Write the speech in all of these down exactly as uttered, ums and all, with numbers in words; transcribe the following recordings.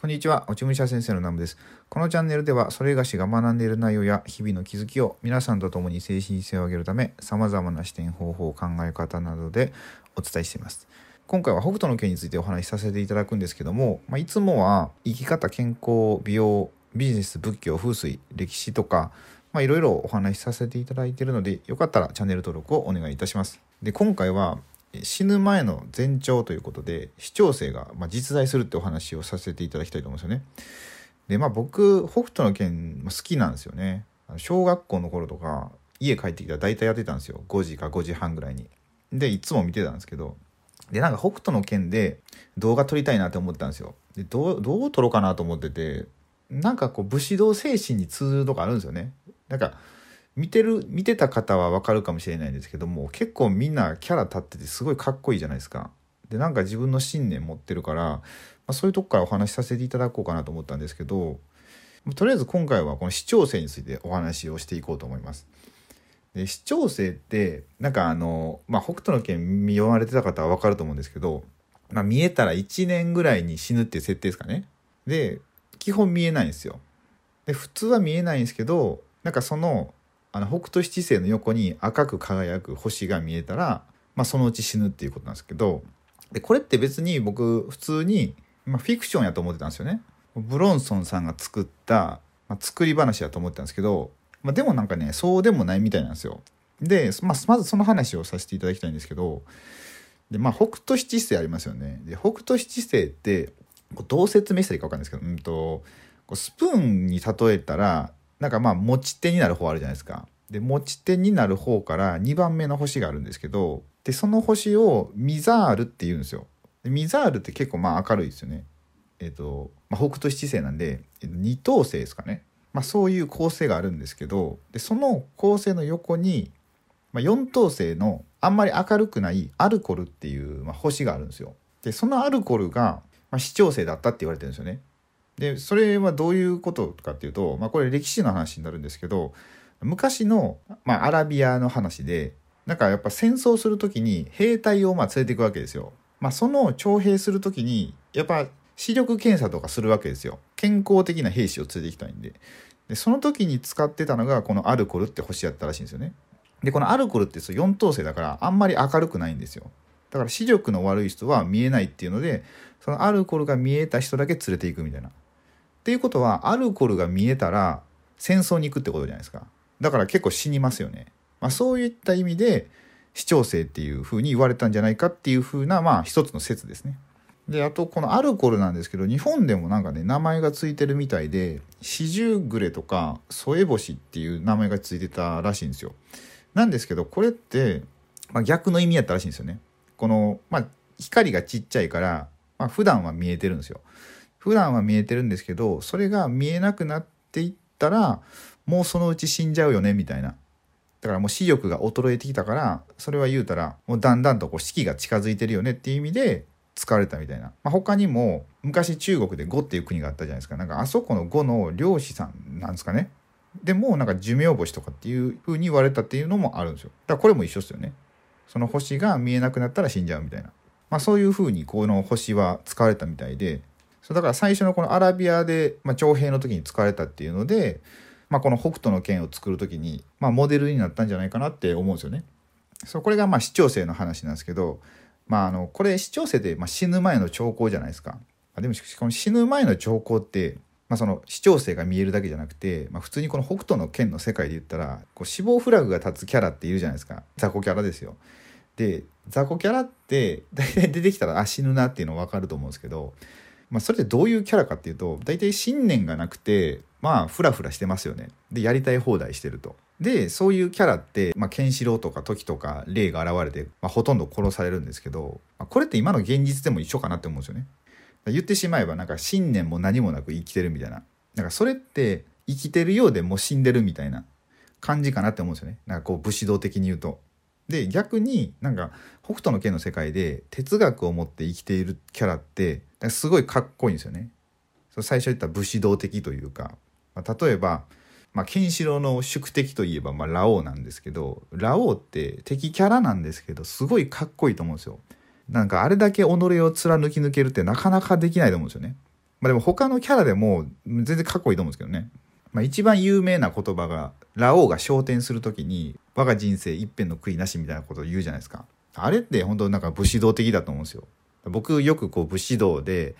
こんにちは、落武者先生の南部です。このチャンネルでは、それがしが学んでいる内容や日々の気づきを皆さんと共に精神性を上げるため、様々な視点、方法、考え方などでお伝えしています。今回は北斗の拳についてお話しさせていただくんですけども、まあ、いつもは生き方、健康、美容、ビジネス、仏教、風水、歴史とか、まあ、いろいろお話しさせていただいているので、よかったらチャンネル登録をお願いいたします。で、今回は、死ぬ前の前兆ということで死長生が実在するってお話をさせていただきたいと思うんですよね。で、まあ僕北斗の拳好きなんですよね。小学校の頃とか家帰ってきたら大体やってたんですよ。ごじかごじはんぐらいに。でいつも見てたんですけど、でなんか北斗の拳で動画撮りたいなって思ってたんですよ。でどう、どう撮ろうかなと思ってて、なんかこう武士道精神に通ずるとかあるんですよね。なんか見てる見てた方はわかるかもしれないんですけども、結構みんなキャラ立っててすごいかっこいいじゃないですか。でなんか自分の信念持ってるから、まあ、そういうとこからお話しさせていただこうかなと思ったんですけど、とりあえず今回はこの死長生についてお話をしていこうと思います。で死長生ってなんかあの、まあ、北斗の拳見読まれてた方はわかると思うんですけど、まあ、見えたらいちねんぐらいに死ぬっていう設定ですかね。で基本見えないんですよ。で普通は見えないんですけど、なんかそのあの北斗七星の横に赤く輝く星が見えたら、まあ、そのうち死ぬっていうことなんですけど、でこれって別に僕普通に、まあ、フィクションやと思ってたんですよね。ブロンソンさんが作った、まあ、作り話やと思ってたんですけど、まあ、でもなんかねそうでもないみたいなんですよ。で、まあ、まずその話をさせていただきたいんですけど、で、まあ、北斗七星ありますよね。で北斗七星ってどう説明したらいいか分かんないですけど、うんとスプーンに例えたらなんかまあ持ち手になる方あるじゃないですか。で持ち手になる方からにばんめの星があるんですけど、でその星をミザールって言うんですよ。でミザールって結構まあ明るいですよね。えっと、まあ、北斗七星なんで二等星ですかね。まあそういう構成があるんですけど、でその構成の横に、まあ、四等星のあんまり明るくないアルコルっていう、まあ、星があるんですよ。でそのアルコルが、まあ、死長生だったって言われてるんですよね。でそれはどういうことかっていうと、まあ、これ歴史の話になるんですけど、昔の、まあ、アラビアの話でなんかやっぱ戦争する時に兵隊をまあ連れていくわけですよ。まあ、その徴兵する時にやっぱ視力検査とかするわけですよ。健康的な兵士を連れていきたいんで、でその時に使ってたのがこのアルコルって星やったらしいんですよね。でこのアルコルってよん等星だからあんまり明るくないんですよ。だから視力の悪い人は見えないっていうので、そのアルコルが見えた人だけ連れていくみたいな。っていうことはアルコールが見えたら戦争に行くってことじゃないですか。だから結構死にますよね。まあ、そういった意味で死長生っていうふうに言われたんじゃないかっていうふうな、まあ一つの説ですね。であとこのアルコールなんですけど、日本でもなんかね名前がついてるみたいで、四十グレとか添え星っていう名前がついてたらしいんですよ。なんですけどこれって、まあ、逆の意味やったらしいんですよね。この、まあ、光がちっちゃいから、まあ、普段は見えてるんですよ。普段は見えてるんですけど、それが見えなくなっていったらもうそのうち死んじゃうよねみたいな。だからもう視力が衰えてきたから、それは言うたらもうだんだんとこう死期が近づいてるよねっていう意味で使われたみたいな。まあ、他にも昔中国で呉っていう国があったじゃないですか。なんかあそこの呉の漁師さんなんですかね。でもうなんか寿命星とかっていう風に言われたっていうのもあるんですよ。だからこれも一緒ですよね。その星が見えなくなったら死んじゃうみたいな。まあ、そういう風にこの星は使われたみたいで。そうだから最初のこのアラビアで、まあ、徴兵の時に使われたっていうので、まあ、この北斗の拳を作る時に、まあ、モデルになったんじゃないかなって思うんですよね。そうこれがまあ死長生の話なんですけど、まあ、あのこれ死長生でまあ死ぬ前の兆候じゃないですか。でもこの死ぬ前の兆候って、まあ、その死長生が見えるだけじゃなくて、まあ、普通にこの北斗の拳の世界で言ったらこう死亡フラグが立つキャラっているじゃないですか。雑魚キャラですよ。で雑魚キャラって大体出てきたらあ死ぬなっていうの分かると思うんですけど、まあ、それってどういうキャラかっていうと、大体信念がなくて、まあ、フラフラしてますよね。で、やりたい放題してると。で、そういうキャラって、まあ、ケンシロウとかトキとかレイが現れて、まあ、ほとんど殺されるんですけど、まあ、これって今の現実でも一緒かなって思うんですよね。言ってしまえば、なんか信念も何もなく生きてるみたいな。なんかそれって生きてるようでもう死んでるみたいな感じかなって思うんですよね。なんかこう、武士道的に言うと。で、逆になんか北斗の拳の世界で哲学を持って生きているキャラって、すごいかっこいいんですよね。最初言った武士道的というか、まあ、例えば、まあ、ケンシロウの宿敵といえば、まあ、ラオウなんですけど、ラオウって敵キャラなんですけどすごいかっこいいと思うんですよ。なんかあれだけ己を貫き抜けるってなかなかできないと思うんですよね。まあでも他のキャラでも全然かっこいいと思うんですけどね。まあ一番有名な言葉が、ラオウが昇天するときに、我が人生一遍の悔いなしみたいなことを言うじゃないですか。あれって本当なんか武士道的だと思うんですよ。僕よくこう武士道で、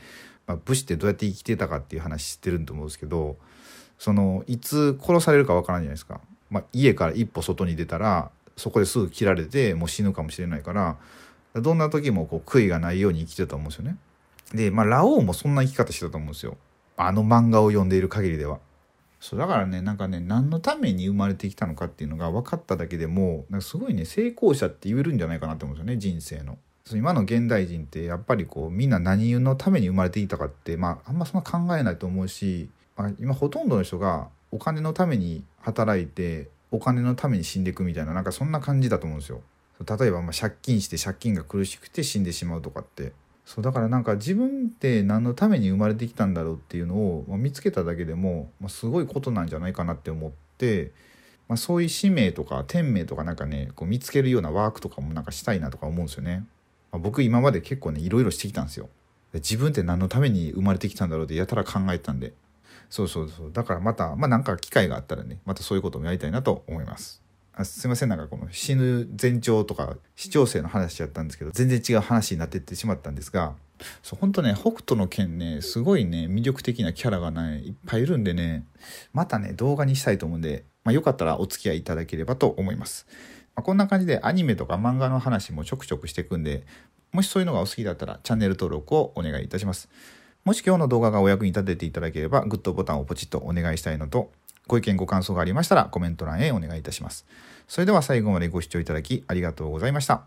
まあ、武士ってどうやって生きてたかっていう話してると思うんですけど、そのいつ殺されるかわからんじゃないですか。まあ、家から一歩外に出たらそこですぐ切られてもう死ぬかもしれないから、どんな時もこう悔いがないように生きてたと思うんですよね。で、まあ、ラオウもそんな生き方してたと思うんですよ、あの漫画を読んでいる限りでは。そうだからね、なんかね、何のために生まれてきたのかっていうのが分かっただけでも、なんかすごいね、成功者って言えるんじゃないかなと思うんですよね、人生の。今の現代人ってやっぱりこうみんな何のために生まれていたかって、まあ、あんまそんな考えないと思うし、まあ、今ほとんどの人がお金のために働いてお金のために死んでいくみたいな、なんかそんな感じだと思うんですよ。例えばまあ借金して借金が苦しくて死んでしまうとかって、そうだからなんか自分って何のために生まれてきたんだろうっていうのを見つけただけでも、まあ、すごいことなんじゃないかなって思って、まあ、そういう使命とか天命とかなんかね、こう見つけるようなワークとかもなんかしたいなとか思うんですよね。僕今まで結構ねいろいろしてきたんですよ。自分って何のために生まれてきたんだろうってやたら考えてたんで、そうそうそう、だからまたまあなんか機会があったらね、またそういうこともやりたいなと思います。あ、すいません、なんかこの死ぬ前兆とか死長生の話やったんですけど、全然違う話になってってしまったんですが、そう本当ね、北斗の拳ね、すごいね魅力的なキャラがねいっぱいいるんでね、またね動画にしたいと思うんで、まあ、よかったらお付き合いいただければと思います。まあ、こんな感じでアニメとか漫画の話もちょくちょくしていくんで、もしそういうのがお好きだったらチャンネル登録をお願いいたします。もし今日の動画がお役に立てていただければグッドボタンをポチッとお願いしたいのと、ご意見ご感想がありましたらコメント欄へお願いいたします。それでは最後までご視聴いただきありがとうございました。